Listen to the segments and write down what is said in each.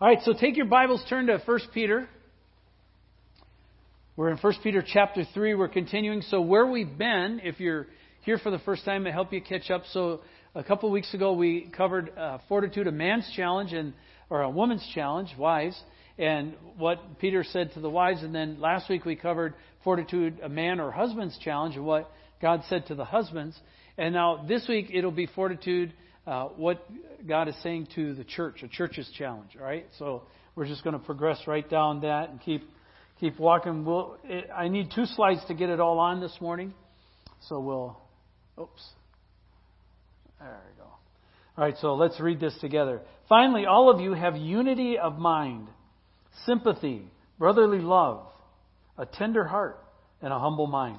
All right, so take your Bibles, turn to 1 Peter. We're in 1 Peter chapter 3. We're continuing. So where we've been, if you're here for the first time, to help you catch up. So a couple of weeks ago, we covered fortitude, a man's challenge, or a woman's challenge, wives, and what Peter said to the wives. And then last week, we covered fortitude, a man or husband's challenge, and what God said to the husbands. And now this week, it'll be fortitude, what God is saying to the church, a church's challenge, all right? So we're just going to progress right down that and keep walking. I need two slides to get it all on this morning, so we'll... Oops. There we go. All right, so let's read this together. Finally, all of you have unity of mind, sympathy, brotherly love, a tender heart, and a humble mind.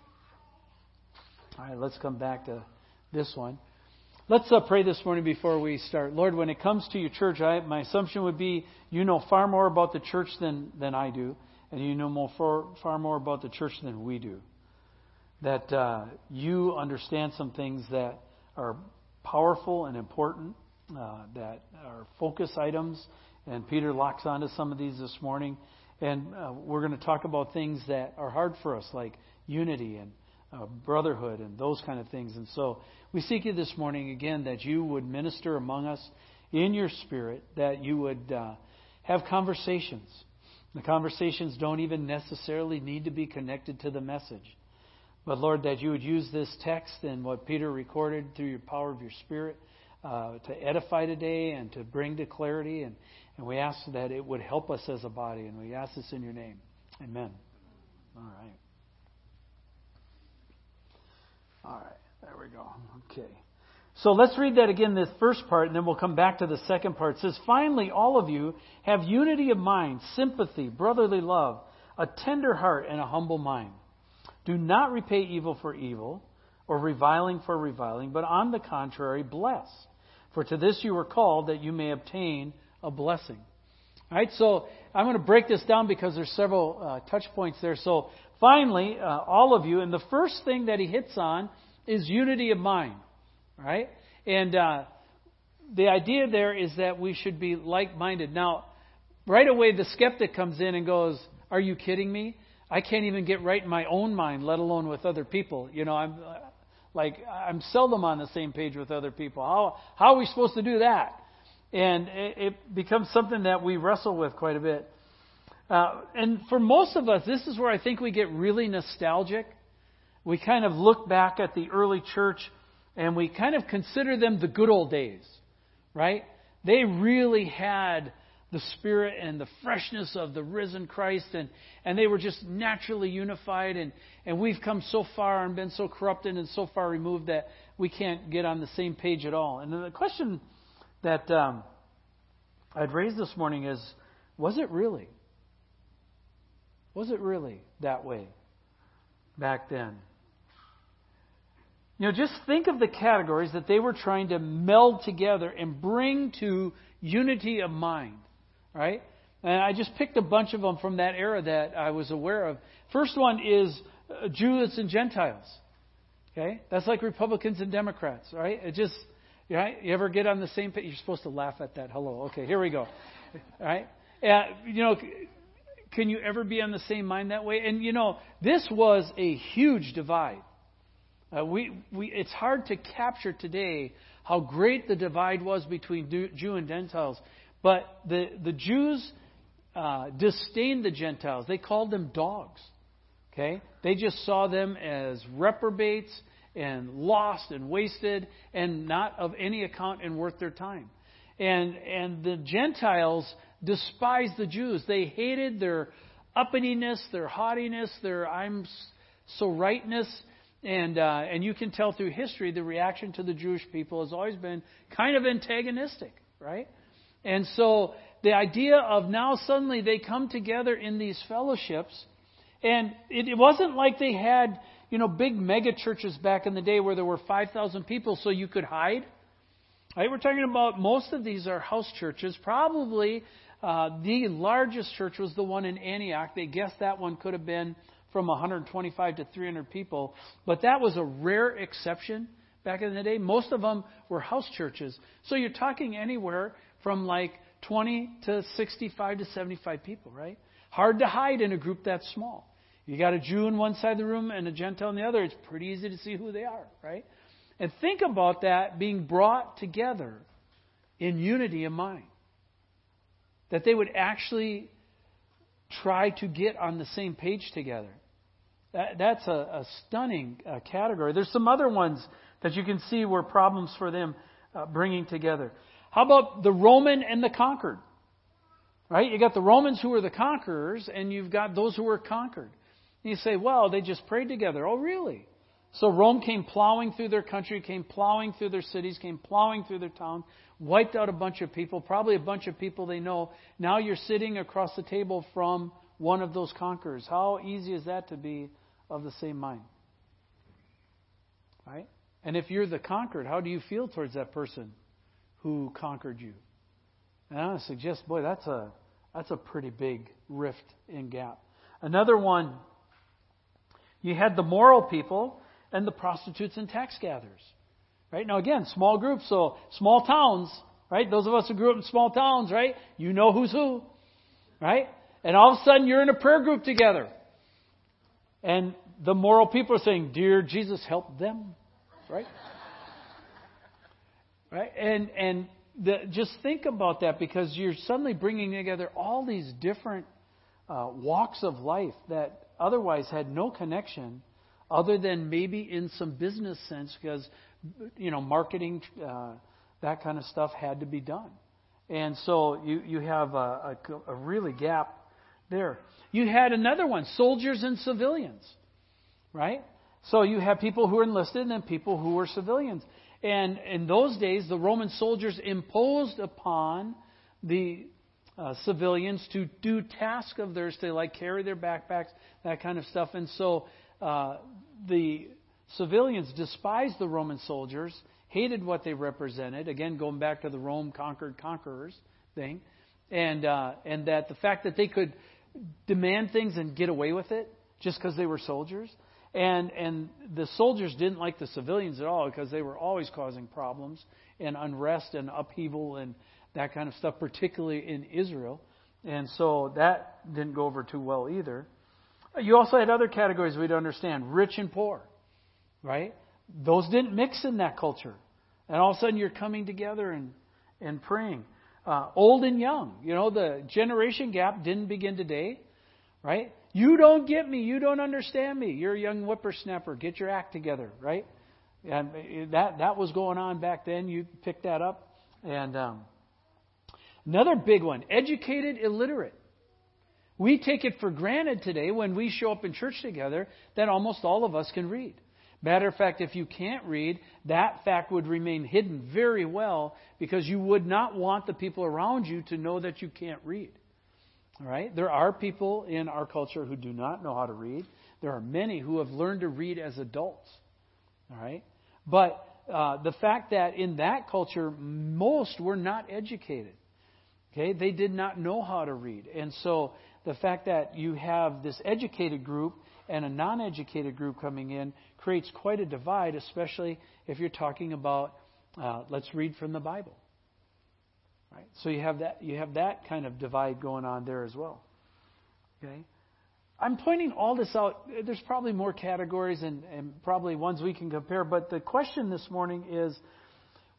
All right, let's come back to this one. Let's pray this morning before we start. Lord, when it comes to your church, my assumption would be you know far more about the church than I do, and you know far more about the church than we do. That you understand some things that are powerful and important, that are focus items, and Peter locks onto some of these this morning. And we're going to talk about things that are hard for us, like unity and brotherhood and those kind of things. And so we seek you this morning again that you would minister among us in your spirit, that you would have conversations. The conversations don't even necessarily need to be connected to the message. But Lord, that you would use this text and what Peter recorded through your power of your spirit to edify today and to bring to clarity. And we ask that it would help us as a body. And we ask this in your name. Amen. All right. All right, there we go. Okay. So let's read that again, this first part, and then we'll come back to the second part. It says, finally, all of you have unity of mind, sympathy, brotherly love, a tender heart, and a humble mind. Do not repay evil for evil or reviling for reviling, but on the contrary, bless. For to this you were called, that you may obtain a blessing. All right, so I'm going to break this down because there's several touch points there. So finally, all of you, and the first thing that he hits on is unity of mind, right? And the idea there is that we should be like-minded. Now, right away, the skeptic comes in and goes, are you kidding me? I can't even get right in my own mind, let alone with other people. You know, I'm seldom on the same page with other people. How are we supposed to do that? And it becomes something that we wrestle with quite a bit. And for most of us, this is where I think we get really nostalgic. We kind of look back at the early church and we kind of consider them the good old days, right? They really had the spirit and the freshness of the risen Christ, and they were just naturally unified, and we've come so far and been so corrupted and so far removed that we can't get on the same page at all. And the question that I'd raise this morning is, was it really? Was it really that way back then? You know, just think of the categories that they were trying to meld together and bring to unity of mind, right? And I just picked a bunch of them from that era that I was aware of. First one is Jews and Gentiles, okay? That's like Republicans and Democrats, right? It just... Right? You ever get on the same page? You're supposed to laugh at that. Hello. Okay, here we go. All right? You know, can you ever be on the same mind that way? And, you know, this was a huge divide. It's hard to capture today how great the divide was between Jew and Gentiles. But the Jews disdained the Gentiles. They called them dogs. Okay? They just saw them as reprobates and lost and wasted and not of any account and worth their time. And the Gentiles despised the Jews. They hated their uppityness, their haughtiness, their I'm so rightness. And you can tell through history the reaction to the Jewish people has always been kind of antagonistic, right? And so the idea of now suddenly they come together in these fellowships, and it wasn't like they had, big mega churches back in the day where there were 5,000 people so you could hide. Right? We're talking about most of these are house churches. Probably the largest church was the one in Antioch. They guessed that one could have been from 125 to 300 people. But that was a rare exception back in the day. Most of them were house churches. So you're talking anywhere from 20 to 65 to 75 people, right? Hard to hide in a group that small. You got a Jew on one side of the room and a Gentile on the other. It's pretty easy to see who they are, right? And think about that being brought together in unity of mind. That they would actually try to get on the same page together. That's a stunning category. There's some other ones that you can see were problems for them bringing together. How about the Roman and the conquered? Right? You got the Romans who were the conquerors, and you've got those who were conquered. And you say, well, they just prayed together. Oh, really? So Rome came plowing through their country, came plowing through their cities, came plowing through their town, wiped out a bunch of people, probably a bunch of people they know. Now you're sitting across the table from one of those conquerors. How easy is that to be of the same mind? Right? And if you're the conquered, how do you feel towards that person who conquered you? And I suggest, boy, that's a pretty big rift and gap. Another one, you had the moral people and the prostitutes and tax gatherers. Right? Now again, small groups, so small towns, right? Those of us who grew up in small towns, right? You know who's who, right? And all of a sudden you're in a prayer group together. And the moral people are saying, "Dear Jesus, help them." Right? Right? Just think about that, because you're suddenly bringing together all these different walks of life that otherwise had no connection other than maybe in some business sense, because, marketing, that kind of stuff had to be done. And so you have a really gap there. You had another one, soldiers and civilians, right? So you have people who are enlisted and then people who were civilians. And in those days, the Roman soldiers imposed upon the civilians to do tasks of theirs. They carry their backpacks, that kind of stuff. And so the civilians despised the Roman soldiers, hated what they represented. Again, going back to the Rome conquered conquerors thing. And that the fact that they could demand things and get away with it just because they were soldiers. And the soldiers didn't like the civilians at all, because they were always causing problems and unrest and upheaval and that kind of stuff, particularly in Israel. And so that didn't go over too well either. You also had other categories we don't understand, rich and poor, right? Those didn't mix in that culture. And all of a sudden you're coming together and praying. Old and young, the generation gap didn't begin today, right? You don't get me. You don't understand me. You're a young whippersnapper. Get your act together, right? And that was going on back then. You picked that up. And another big one, educated illiterate. We take it for granted today when we show up in church together that almost all of us can read. Matter of fact, if you can't read, that fact would remain hidden very well, because you would not want the people around you to know that you can't read. All right? There are people in our culture who do not know how to read. There are many who have learned to read as adults. All right? But the fact that in that culture, most were not educated. Okay? They did not know how to read. And so the fact that you have this educated group and a non-educated group coming in creates quite a divide, especially if you're talking about let's read from the Bible. Right? So you have that kind of divide going on there as well. Okay, I'm pointing all this out. There's probably more categories and probably ones we can compare. But the question this morning is,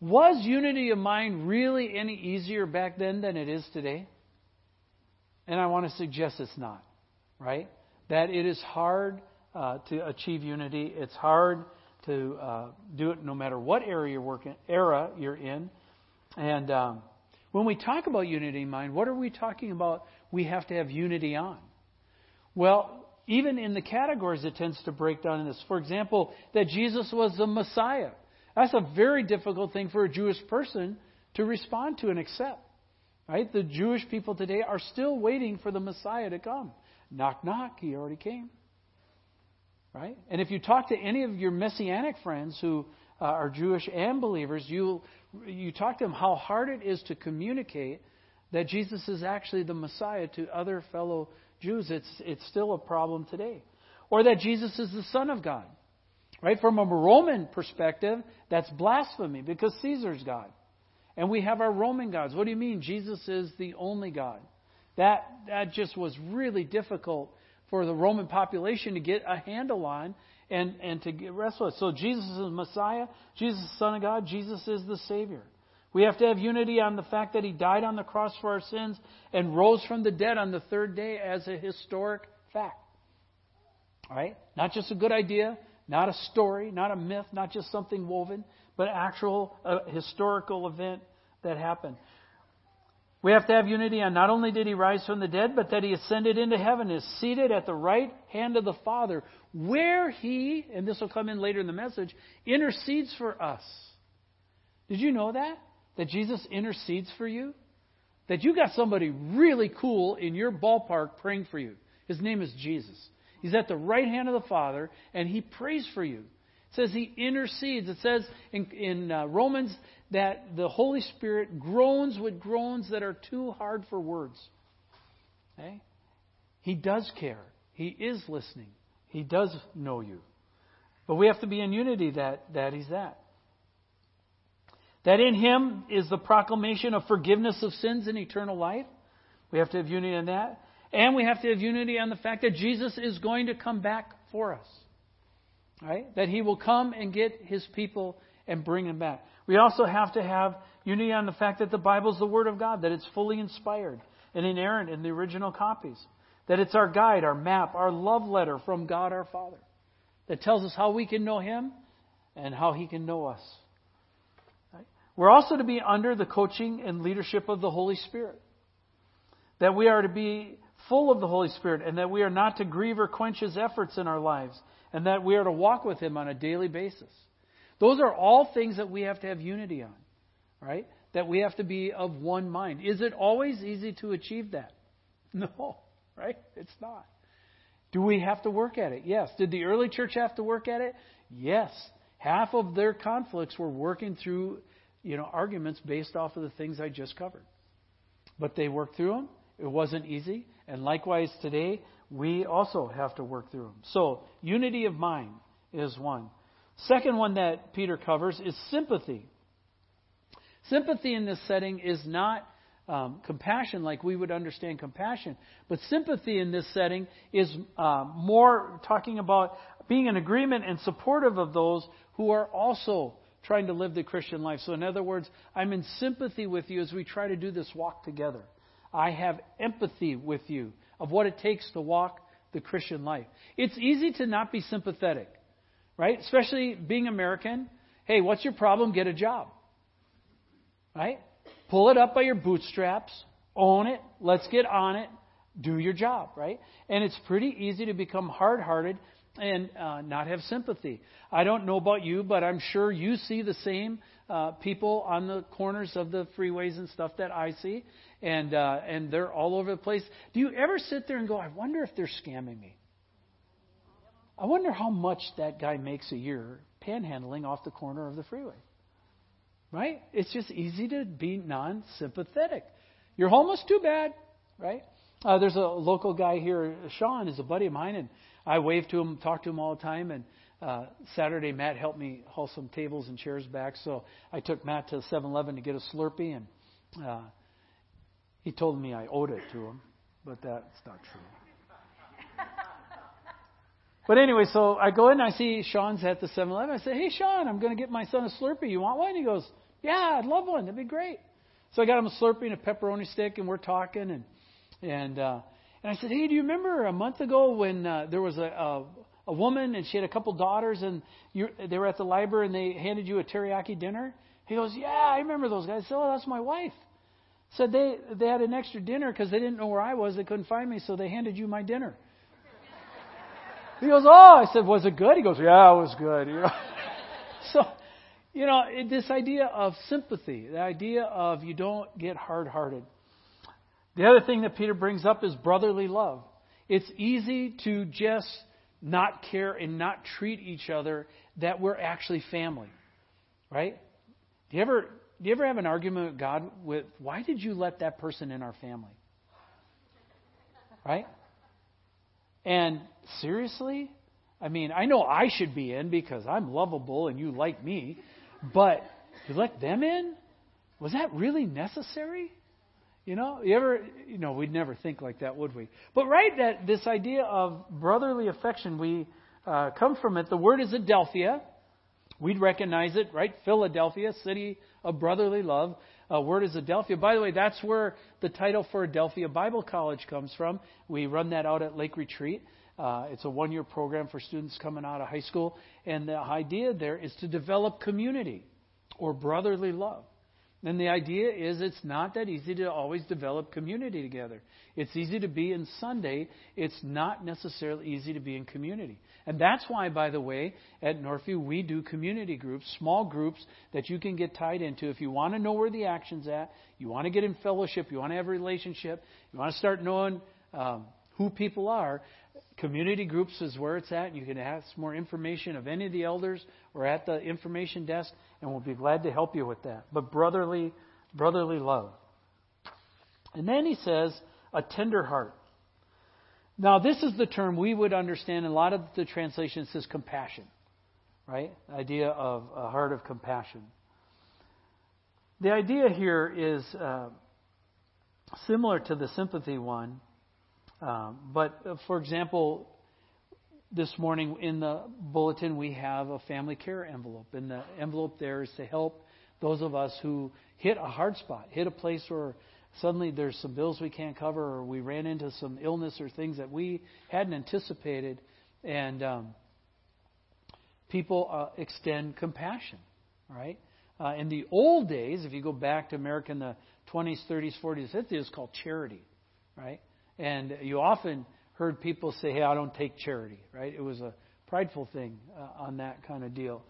was unity of mind really any easier back then than it is today? And I want to suggest it's not. Right? That it is hard to achieve unity. It's hard to do it no matter what era you're in. And when we talk about unity in mind, what are we talking about? We have to have unity on. Well, even in the categories, it tends to break down in this. For example, that Jesus was the Messiah. That's a very difficult thing for a Jewish person to respond to and accept. Right? The Jewish people today are still waiting for the Messiah to come. Knock, knock, he already came. Right? And if you talk to any of your Messianic friends who are Jewish and believers, you talk to them how hard it is to communicate that Jesus is actually the Messiah to other fellow Jews. It's still a problem today. Or that Jesus is the Son of God. Right? From a Roman perspective, that's blasphemy because Caesar's God. And we have our Roman gods. What do you mean Jesus is the only God? That just was really difficult for the Roman population to get a handle on and to wrestle with. So Jesus is Messiah, Jesus is Son of God, Jesus is the Savior. We have to have unity on the fact that He died on the cross for our sins and rose from the dead on the third day as a historic fact. All right? Not just a good idea, not a story, not a myth, not just something woven, but an actual historical event that happened. We have to have unity on not only did He rise from the dead, but that He ascended into heaven, is seated at the right hand of the Father, where He, and this will come in later in the message, intercedes for us. Did you know that? That Jesus intercedes for you? That you got somebody really cool in your ballpark praying for you. His name is Jesus. He's at the right hand of the Father, and He prays for you. It says He intercedes. It says in Romans that the Holy Spirit groans with groans that are too hard for words. Okay? He does care. He is listening. He does know you. But we have to be in unity that He's that. That in Him is the proclamation of forgiveness of sins and eternal life. We have to have unity in that. And we have to have unity on the fact that Jesus is going to come back for us. Right? That He will come and get His people and bring them back. We also have to have unity on the fact that the Bible is the Word of God, that it's fully inspired and inerrant in the original copies, that it's our guide, our map, our love letter from God our Father that tells us how we can know Him and how He can know us. Right? We're also to be under the coaching and leadership of the Holy Spirit, that we are to be full of the Holy Spirit and that we are not to grieve or quench His efforts in our lives, and that we are to walk with Him on a daily basis. Those are all things that we have to have unity on, right? That we have to be of one mind. Is it always easy to achieve that? No, right? It's not. Do we have to work at it? Yes. Did the early church have to work at it? Yes. Half of their conflicts were working through, arguments based off of the things I just covered. But they worked through them. It wasn't easy. And likewise today, we also have to work through them. So unity of mind is one. Second one that Peter covers is sympathy. Sympathy in this setting is not compassion like we would understand compassion. But sympathy in this setting is more talking about being in agreement and supportive of those who are also trying to live the Christian life. So in other words, I'm in sympathy with you as we try to do this walk together. I have empathy with you of what it takes to walk the Christian life. It's easy to not be sympathetic. Right? Especially being American. Hey, what's your problem? Get a job. Right? Pull it up by your bootstraps. Own it. Let's get on it. Do your job. Right? And it's pretty easy to become hard-hearted and not have sympathy. I don't know about you, but I'm sure you see the same people on the corners of the freeways and stuff that I see. And they're all over the place. Do you ever sit there and go, I wonder if they're scamming me? I wonder how much that guy makes a year panhandling off the corner of the freeway. Right? It's just easy to be non-sympathetic. You're homeless, too bad. Right? There's a local guy here, Sean, is a buddy of mine, and I wave to him, talk to him all the time. And Saturday, Matt helped me haul some tables and chairs back. So I took Matt to 7-Eleven to get a Slurpee, and he told me I owed it to him. But that's not true. But anyway, so I go in and I see Sean's at the 7-Eleven. I say, hey, Sean, I'm going to get my son a Slurpee. You want one? He goes, yeah, I'd love one. That'd be great. So I got him a Slurpee and a pepperoni stick, and we're talking. And I said, hey, do you remember a month ago when there was a woman and she had a couple daughters and they were at the library and they handed you a teriyaki dinner? He goes, yeah, I remember those guys. I said, oh, that's my wife. Said they had an extra dinner because they didn't know where I was. They couldn't find me, so they handed you my dinner. He goes, oh, I said, was it good? He goes, yeah, it was good. So, this idea of sympathy, the idea of you don't get hard-hearted. The other thing that Peter brings up is brotherly love. It's easy to just not care and not treat each other that we're actually family, right? Do you ever have an argument with God with, why did you let that person in our family? Right? And seriously, I mean, I know I should be in because I'm lovable and you like me, but you let them in? Was that really necessary? We'd never think like that, would we? But right, that this idea of brotherly affection, we come from it. The word is Adelphia. We'd recognize it, right? Philadelphia, city of brotherly love. Word is Adelphia. By the way, that's where the title for Adelphia Bible College comes from. We run that out at Lake Retreat. It's a one-year program for students coming out of high school. And the idea there is to develop community or brotherly love. And the idea is it's not that easy to always develop community together. It's easy to be in Sunday. It's not necessarily easy to be in community. And that's why, by the way, at Northview, we do community groups, small groups that you can get tied into. If you want to know where the action's at, you want to get in fellowship, you want to have a relationship, you want to start knowing who people are, community groups is where it's at. You can ask more information of any of the elders or at the information desk, and we'll be glad to help you with that. But brotherly love. And then he says, a tender heart. Now, this is the term we would understand. In a lot of the translations, it says compassion, right? The idea of a heart of compassion. The idea here is similar to the sympathy one. But for example, this morning in the bulletin, we have a family care envelope. And the envelope there is to help those of us who hit a hard spot, hit a place where suddenly there's some bills we can't cover, or we ran into some illness or things that we hadn't anticipated. And people extend compassion, right? In the old days, if you go back to America in the 20s, 30s, 40s, 50s, it's called charity, right? And you often heard people say, hey, I don't take charity, right? It was a prideful thing on that kind of deal.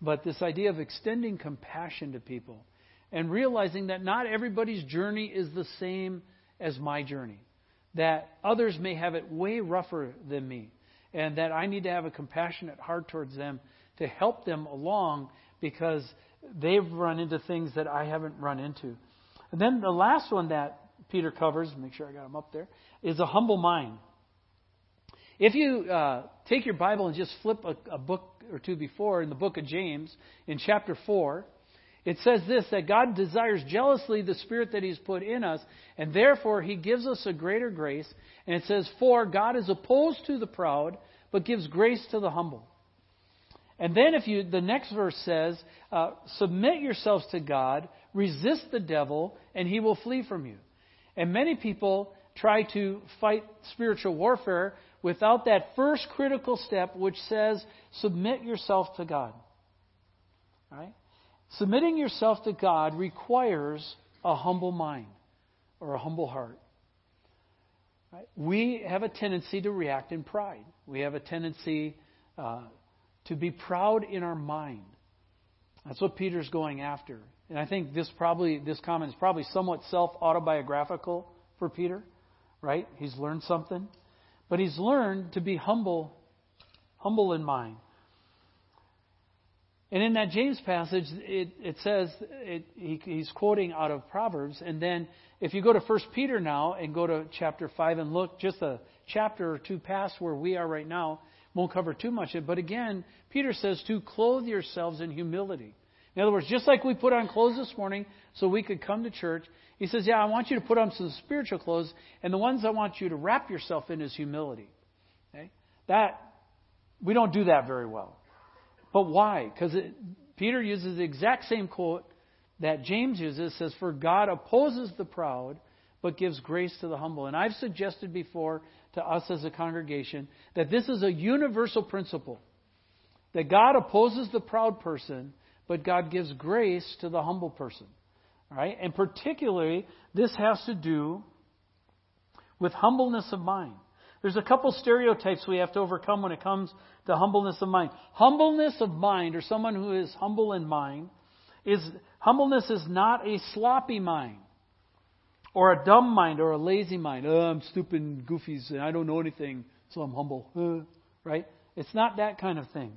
But this idea of extending compassion to people and realizing that not everybody's journey is the same as my journey, that others may have it way rougher than me, and that I need to have a compassionate heart towards them to help them along because they've run into things that I haven't run into. And then the last one that Peter covers, make sure I got him up there, is a humble mind. If you take your Bible and just flip a book or two before in the book of James, in chapter 4, it says this, that God desires jealously the Spirit that He's put in us, and therefore He gives us a greater grace. And it says, for God is opposed to the proud, but gives grace to the humble. And then the next verse says, submit yourselves to God, resist the devil, and he will flee from you. And many people try to fight spiritual warfare without that first critical step, which says, submit yourself to God. Right? Submitting yourself to God requires a humble mind or a humble heart. Right? We have a tendency to react in pride. We have a tendency to be proud in our mind. That's what Peter's going after. And I think this comment is probably somewhat self-autobiographical for Peter, right? He's learned something. But he's learned to be humble in mind. And in that James passage, it says, he's quoting out of Proverbs. And then if you go to 1 Peter now and go to chapter 5 and look just a chapter or two past where we are right now, won't cover too much of it. But again, Peter says to clothe yourselves in humility. In other words, just like we put on clothes this morning so we could come to church, he says, yeah, I want you to put on some spiritual clothes, and the ones I want you to wrap yourself in is humility. Okay? That, we don't do that very well. But why? Because Peter uses the exact same quote that James uses. It says, for God opposes the proud, but gives grace to the humble. And I've suggested before to us as a congregation that this is a universal principle, that God opposes the proud person, but God gives grace to the humble person, right? And particularly, this has to do with humbleness of mind. There's a couple stereotypes we have to overcome when it comes to humbleness of mind. Humbleness of mind, or someone who is humble in mind, humbleness is not a sloppy mind Or a dumb mind or a lazy mind. I'm stupid and goofies and I don't know anything, so I'm humble. Right? It's not that kind of thing.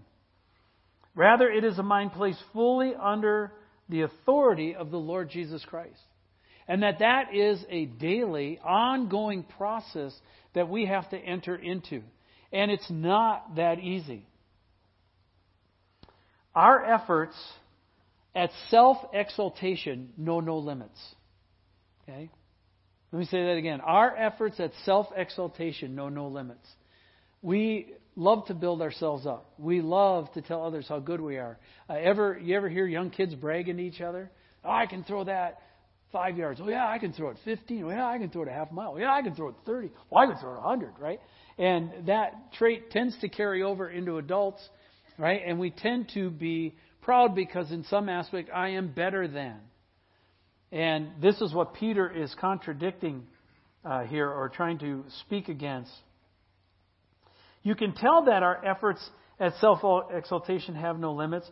Rather, it is a mind placed fully under the authority of the Lord Jesus Christ. And that is a daily, ongoing process that we have to enter into. And it's not that easy. Our efforts at self-exaltation know no limits. Okay? Let me say that again. Our efforts at self-exaltation know no limits. We love to build ourselves up. We love to tell others how good we are. You ever hear young kids bragging to each other? Oh, I can throw that 5 yards. Oh, yeah, I can throw it 15. Oh, yeah, I can throw it a half mile. Oh, yeah, I can throw it 30. Oh, I can throw it 100, right? And that trait tends to carry over into adults, right? And we tend to be proud because in some aspect I am better than. And this is what Peter is contradicting here or trying to speak against. You can tell that our efforts at self-exaltation have no limits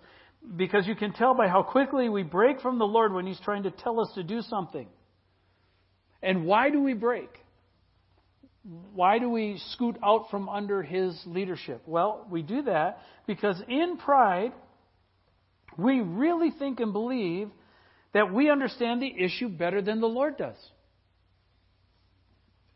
because you can tell by how quickly we break from the Lord when He's trying to tell us to do something. And why do we break? Why do we scoot out from under His leadership? Well, we do that because in pride, we really think and believe that we understand the issue better than the Lord does.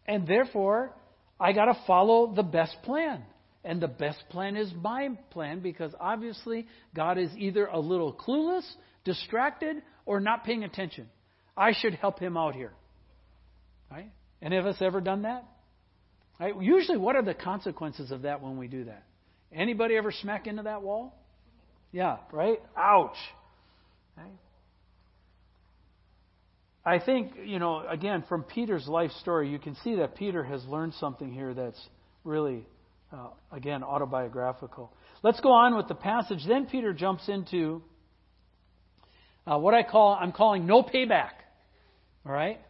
And therefore, I got to follow the best plan. And the best plan is my plan because obviously God is either a little clueless, distracted, or not paying attention. I should help Him out here. Right? Any of us ever done that? Right? Usually, what are the consequences of that when we do that? Anybody ever smack into that wall? Yeah, right? Ouch. Right? I think, again, from Peter's life story, you can see that Peter has learned something here that's really, again, autobiographical. Let's go on with the passage. Then Peter jumps into what I'm calling no payback. All right?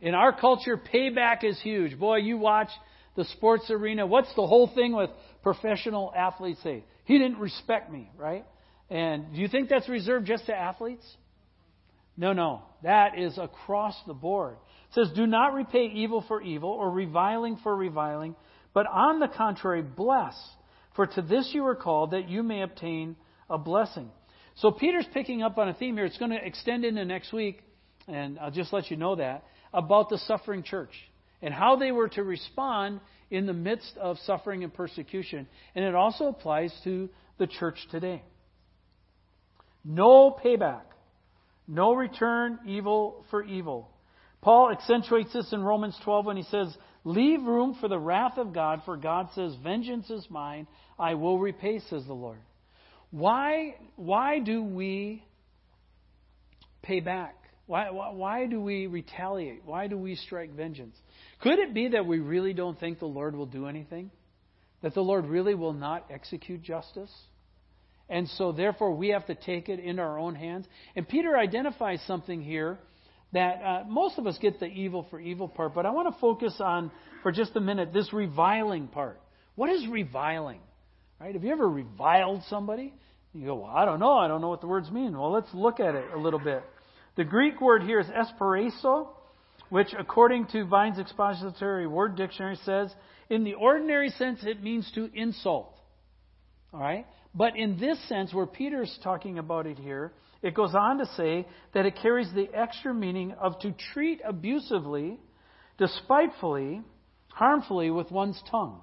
In our culture, payback is huge. Boy, you watch the sports arena. What's the whole thing with professional athletes say? He didn't respect me, right? And do you think that's reserved just to athletes? No. That is across the board. It says, do not repay evil for evil or reviling for reviling, but on the contrary, bless. For to this you are called, that you may obtain a blessing. So Peter's picking up on a theme here. It's going to extend into next week, and I'll just let you know that, about the suffering church and how they were to respond in the midst of suffering and persecution. And it also applies to the church today. No payback. No return evil for evil. Paul accentuates this in Romans 12 when he says, leave room for the wrath of God, for God says, vengeance is mine, I will repay, says the Lord. Why do we pay back? Why do we retaliate? Why do we strike vengeance? Could it be that we really don't think the Lord will do anything? That the Lord really will not execute justice? And so, therefore, we have to take it in our own hands. And Peter identifies something here that most of us get the evil for evil part, but I want to focus on, for just a minute, this reviling part. What is reviling? Right? Have you ever reviled somebody? You go, well, I don't know what the words mean. Well, let's look at it a little bit. The Greek word here is esperaiso, which according to Vine's Expository Word Dictionary says, in the ordinary sense, it means to insult. All right? But in this sense, where Peter's talking about it here, it goes on to say that it carries the extra meaning of to treat abusively, despitefully, harmfully with one's tongue.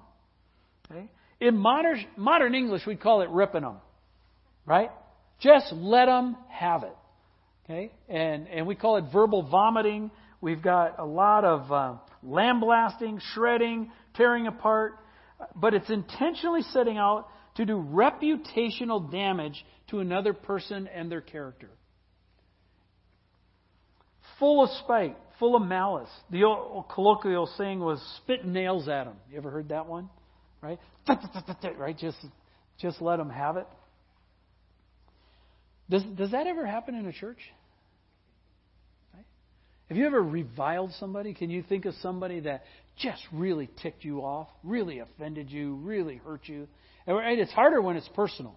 Okay? In modern English, we'd call it ripping them. Right? Just let them have it. Okay? And we call it verbal vomiting. We've got a lot of lambasting, shredding, tearing apart. But it's intentionally setting out to do reputational damage to another person and their character. Full of spite, full of malice. The old colloquial saying was spit nails at them. You ever heard that one? Right? Right? Just let them have it. Does that ever happen in a church? Right? Have you ever reviled somebody? Can you think of somebody that just really ticked you off, really offended you, really hurt you? Right? It's harder when it's personal,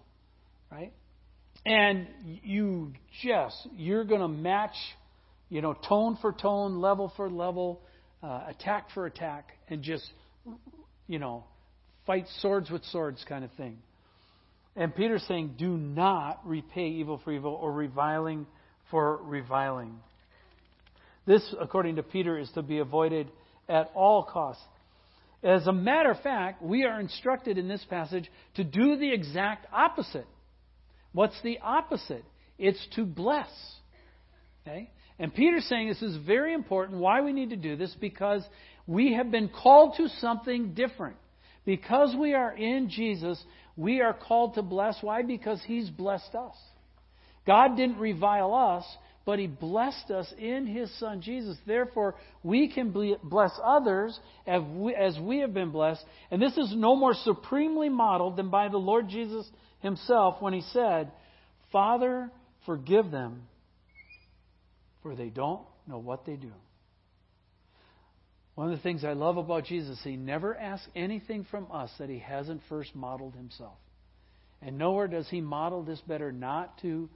right? And you're going to match You know, tone for tone, level for level, attack for attack, and just, you know, fight swords with swords kind of thing. And Peter's saying, do not repay evil for evil or reviling for reviling. This, according to Peter, is to be avoided at all costs. As a matter of fact, we are instructed in this passage to do the exact opposite. What's the opposite? It's to bless. Okay? And Peter's saying this is very important, why we need to do this, because we have been called to something different. Because we are in Jesus, we are called to bless. Why? Because He's blessed us. God didn't revile us, but He blessed us in His Son Jesus. Therefore, we can bless others as we have been blessed. And this is no more supremely modeled than by the Lord Jesus Himself when He said, Father, forgive them, for they don't know what they do. One of the things I love about Jesus, He never asks anything from us that He hasn't first modeled Himself. And nowhere does He model this better, not to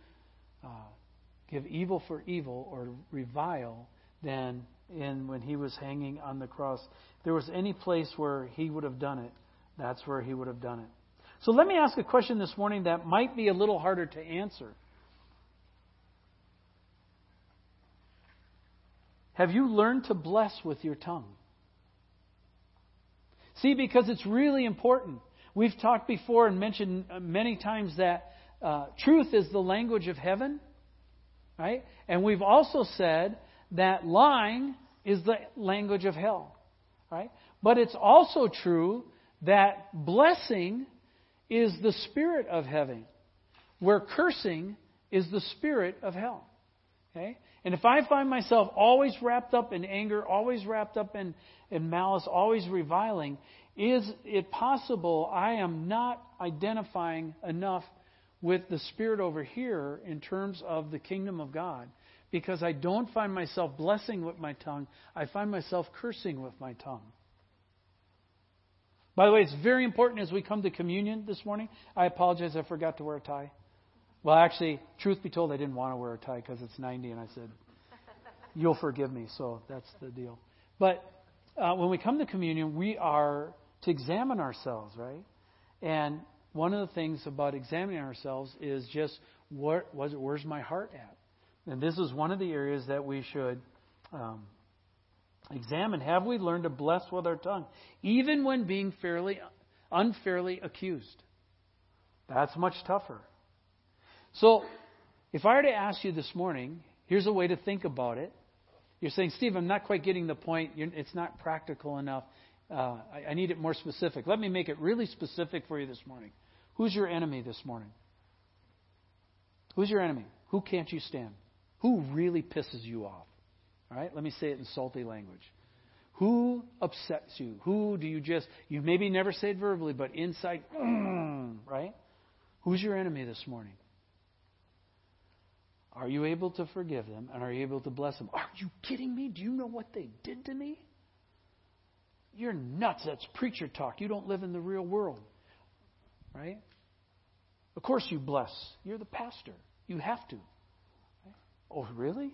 give evil for evil or revile, than in when He was hanging on the cross. If there was any place where He would have done it, that's where He would have done it. So let me ask a question this morning that might be a little harder to answer. Have you learned to bless with your tongue? See, because it's really important. We've talked before and mentioned many times that truth is the language of heaven, right? And we've also said that lying is the language of hell, right? But it's also true that blessing is the spirit of heaven, where cursing is the spirit of hell, okay? And if I find myself always wrapped up in anger, always wrapped up in malice, always reviling, is it possible I am not identifying enough with the Spirit over here in terms of the kingdom of God? Because I don't find myself blessing with my tongue. I find myself cursing with my tongue. By the way, it's very important as we come to communion this morning. I apologize, I forgot to wear a tie. Well, actually, truth be told, I didn't want to wear a tie because it's 90, and I said, you'll forgive me, so that's the deal. But when we come to communion, we are to examine ourselves, right? And one of the things about examining ourselves is just, where's my heart at? And this is one of the areas that we should examine. Have we learned to bless with our tongue, even when being unfairly accused? That's much tougher. So, if I were to ask you this morning, here's a way to think about it. You're saying, Steve, I'm not quite getting the point. It's not practical enough. I need it more specific. Let me make it really specific for you this morning. Who's your enemy this morning? Who's your enemy? Who can't you stand? Who really pisses you off? All right, let me say it in salty language. Who upsets you? Who do you maybe never say it verbally, but inside, right? Who's your enemy this morning? Are you able to forgive them, and are you able to bless them? Are you kidding me? Do you know what they did to me? You're nuts. That's preacher talk. You don't live in the real world, right? Of course you bless. You're the pastor. You have to. Right? Oh, really?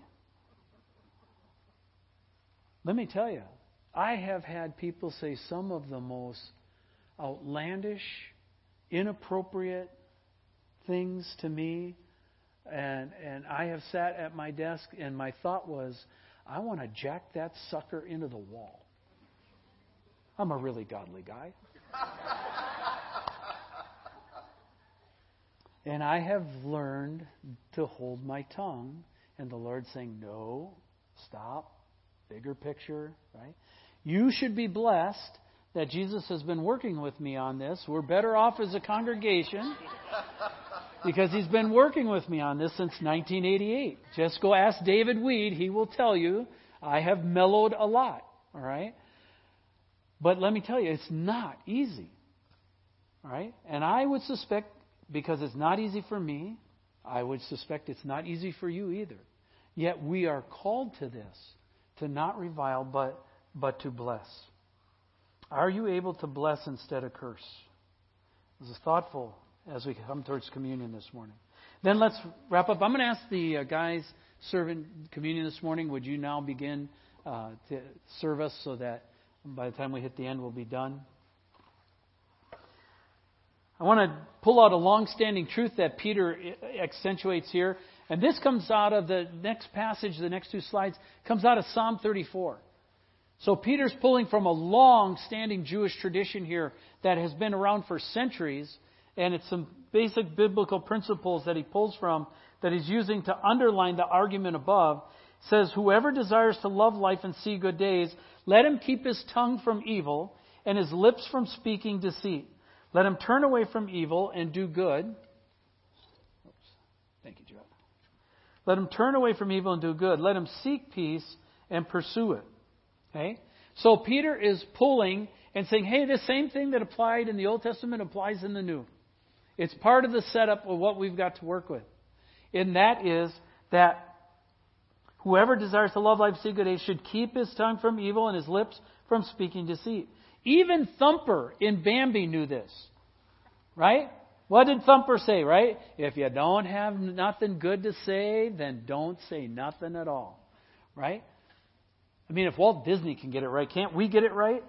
Let me tell you, I have had people say some of the most outlandish, inappropriate things to me. And I have sat at my desk, and my thought was, I want to jack that sucker into the wall. I'm a really godly guy. And I have learned to hold my tongue, and the Lord's saying, no, stop, bigger picture, right? You should be blessed that Jesus has been working with me on this. We're better off as a congregation. Because He's been working with me on this since 1988. Just go ask David Weed. He will tell you I have mellowed a lot. All right? But let me tell you, it's not easy. All right? And I would suspect, because it's not easy for me, I would suspect it's not easy for you either. Yet we are called to this, to not revile, but to bless. Are you able to bless instead of curse? This is thoughtful as we come towards communion this morning. Then let's wrap up. I'm going to ask the guys serving communion this morning, would you now begin to serve us so that by the time we hit the end, we'll be done. I want to pull out a long-standing truth that Peter accentuates here. And this comes out of the next passage, the next two slides, comes out of Psalm 34. So Peter's pulling from a long-standing Jewish tradition here that has been around for centuries. And it's some basic biblical principles that he pulls from that he's using to underline the argument above. It says, whoever desires to love life and see good days, let him keep his tongue from evil and his lips from speaking deceit. Let him turn away from evil and do good. Thank you, Jeff. Let him turn away from evil and do good. Let him seek peace and pursue it. Okay? So Peter is pulling and saying, hey, the same thing that applied in the Old Testament applies in the New. It's part of the setup of what we've got to work with. And that is that whoever desires to love life, see good days, should keep his tongue from evil and his lips from speaking deceit. Even Thumper in Bambi knew this, right? What did Thumper say, right? If you don't have nothing good to say, then don't say nothing at all, right? I mean, if Walt Disney can get it right, can't we get it right?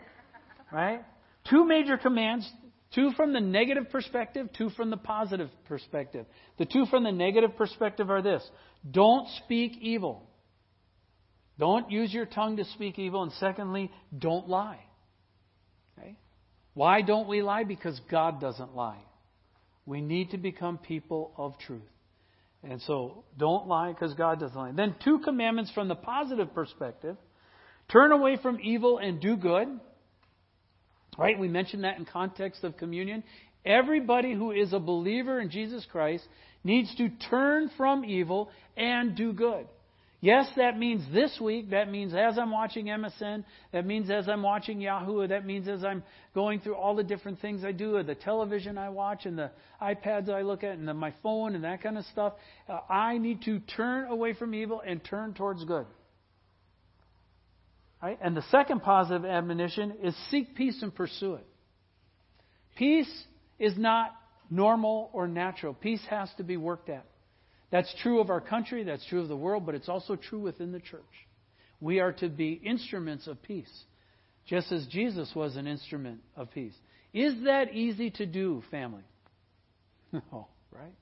Right? Two major commands, two from the negative perspective, two from the positive perspective. The two from the negative perspective are this. Don't speak evil. Don't use your tongue to speak evil. And secondly, don't lie. Okay? Why don't we lie? Because God doesn't lie. We need to become people of truth. And so don't lie because God doesn't lie. Then two commandments from the positive perspective. Turn away from evil and do good. Right? We mentioned that in context of communion. Everybody who is a believer in Jesus Christ needs to turn from evil and do good. Yes, that means this week. That means as I'm watching MSN. That means as I'm watching Yahoo. That means as I'm going through all the different things I do, or the television I watch, and the iPads I look at, and my phone, and that kind of stuff. I need to turn away from evil and turn towards good. Right? And the second positive admonition is seek peace and pursue it. Peace is not normal or natural. Peace has to be worked at. That's true of our country, that's true of the world, but it's also true within the church. We are to be instruments of peace, just as Jesus was an instrument of peace. Is that easy to do, family? No, right?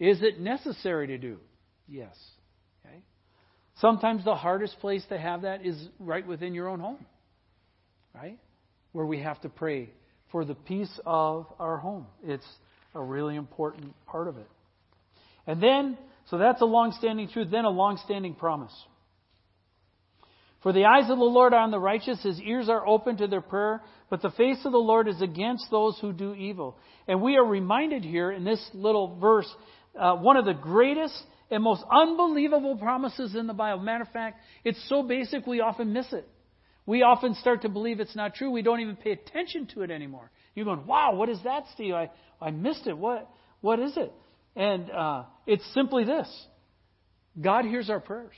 Is it necessary to do? Yes. Okay. Sometimes the hardest place to have that is right within your own home, right? Where we have to pray for the peace of our home. It's a really important part of it. And then, so that's a long-standing truth, then a long-standing promise. For the eyes of the Lord are on the righteous, his ears are open to their prayer, but the face of the Lord is against those who do evil. And we are reminded here in this little verse, one of the greatest and most unbelievable promises in the Bible. Matter of fact, it's so basic we often miss it. We often start to believe it's not true. We don't even pay attention to it anymore. You're going, wow, what is that, Steve? I missed it. What is it? And it's simply this. God hears our prayers.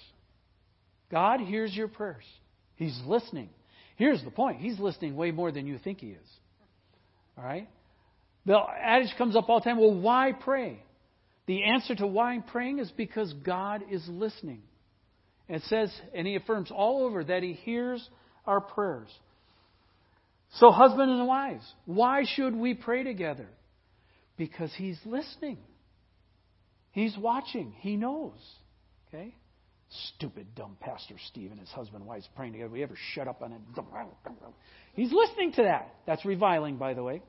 God hears your prayers. He's listening. Here's the point. He's listening way more than you think he is. All right? The adage comes up all the time, well, why pray? The answer to why I'm praying is because God is listening. And it says, and he affirms all over that he hears our prayers. So husbands and wives, why should we pray together? Because he's listening. He's watching. He knows. Okay? Stupid, dumb Pastor Steve and his husband and wife praying together. We ever shut up on it? He's listening to that. That's reviling, by the way.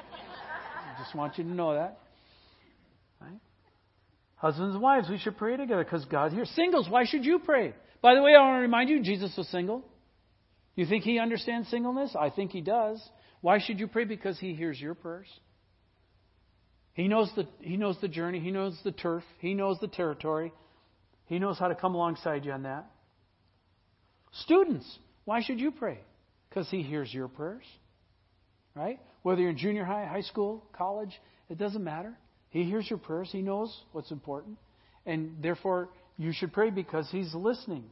I just want you to know that. Right? Husbands and wives, we should pray together because God hears. Singles, why should you pray? By the way, I want to remind you, Jesus was single. You think he understands singleness? I think he does. Why should you pray? Because he hears your prayers. He knows the journey. He knows the turf. He knows the territory. He knows how to come alongside you on that. Students, why should you pray? Because he hears your prayers. Right? Whether you're in junior high, high school, college, it doesn't matter. He hears your prayers. He knows what's important. And therefore, you should pray because he's listening.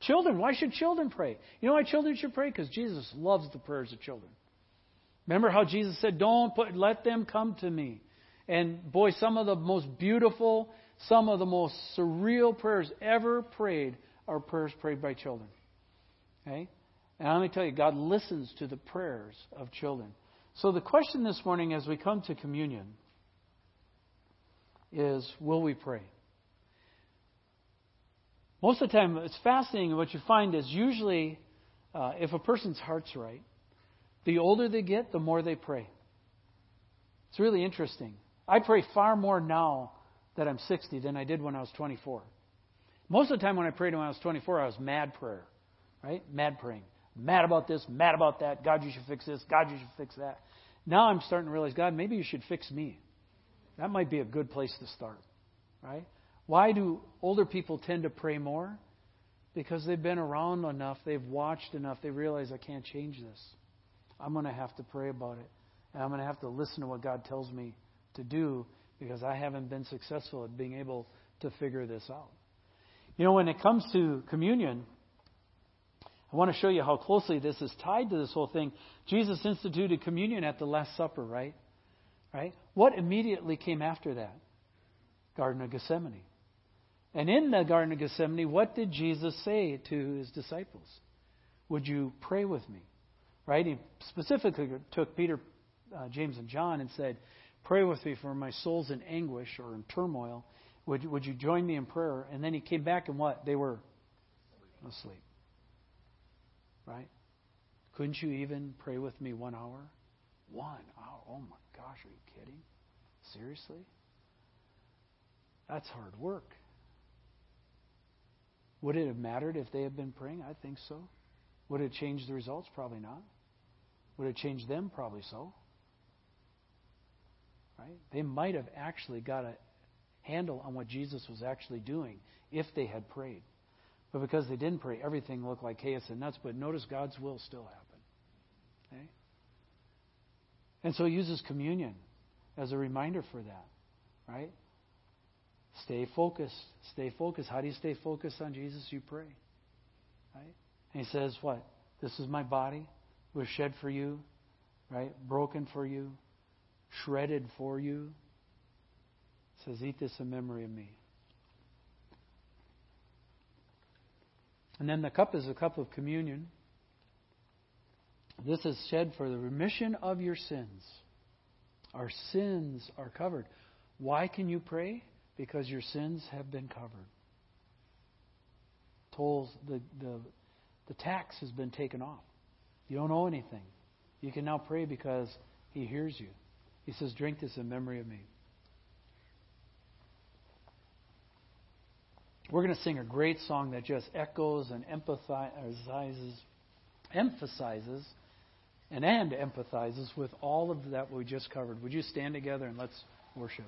Children, why should children pray? You know why children should pray? Because Jesus loves the prayers of children. Remember how Jesus said, let them come to me. And boy, some of the most beautiful Some of the most surreal prayers ever prayed are prayers prayed by children. Okay? And let me tell you, God listens to the prayers of children. So the question this morning as we come to communion is, will we pray? Most of the time, it's fascinating. What you find is usually, if a person's heart's right, the older they get, the more they pray. It's really interesting. I pray far more now that I'm 60 than I did when I was 24. Most of the time when I prayed when I was 24, I was mad prayer, right? Mad praying. Mad about this, mad about that. God, you should fix this. God, you should fix that. Now I'm starting to realize, God, maybe you should fix me. That might be a good place to start, right? Why do older people tend to pray more? Because they've been around enough, they've watched enough, they realize I can't change this. I'm going to have to pray about it. And I'm going to have to listen to what God tells me to do because I haven't been successful at being able to figure this out. You know, when it comes to communion, I want to show you how closely this is tied to this whole thing. Jesus instituted communion at the Last Supper, right? Right? What immediately came after that? Garden of Gethsemane. And in the Garden of Gethsemane, what did Jesus say to his disciples? Would you pray with me? Right? He specifically took Peter, James, and John and said, pray with me for my soul's in anguish or in turmoil. Would you join me in prayer? And then he came back and what? They were asleep. Right? Couldn't you even pray with me 1 hour? 1 hour. Oh my gosh, are you kidding? Seriously? That's hard work. Would it have mattered if they had been praying? I think so. Would it change the results? Probably not. Would it change them? Probably so. Right? They might have actually got a handle on what Jesus was actually doing if they had prayed. But because they didn't pray, everything looked like chaos and nuts. But notice God's will still happened. Okay? And so he uses communion as a reminder for that. Right? Stay focused. Stay focused. How do you stay focused on Jesus? You pray. Right? And he says what? This is my body. Was shed for you. Right? Broken for you. Shredded for you. He says, eat this in memory of me. And then the cup is a cup of communion. This is shed for the remission of your sins. Our sins are covered. Why can you pray? Because your sins have been covered. Tolls, the tax has been taken off. You don't owe anything. You can now pray because he hears you. He says, drink this in memory of me. We're going to sing a great song that just echoes and empathizes with all of that we just covered. Would you stand together and let's worship?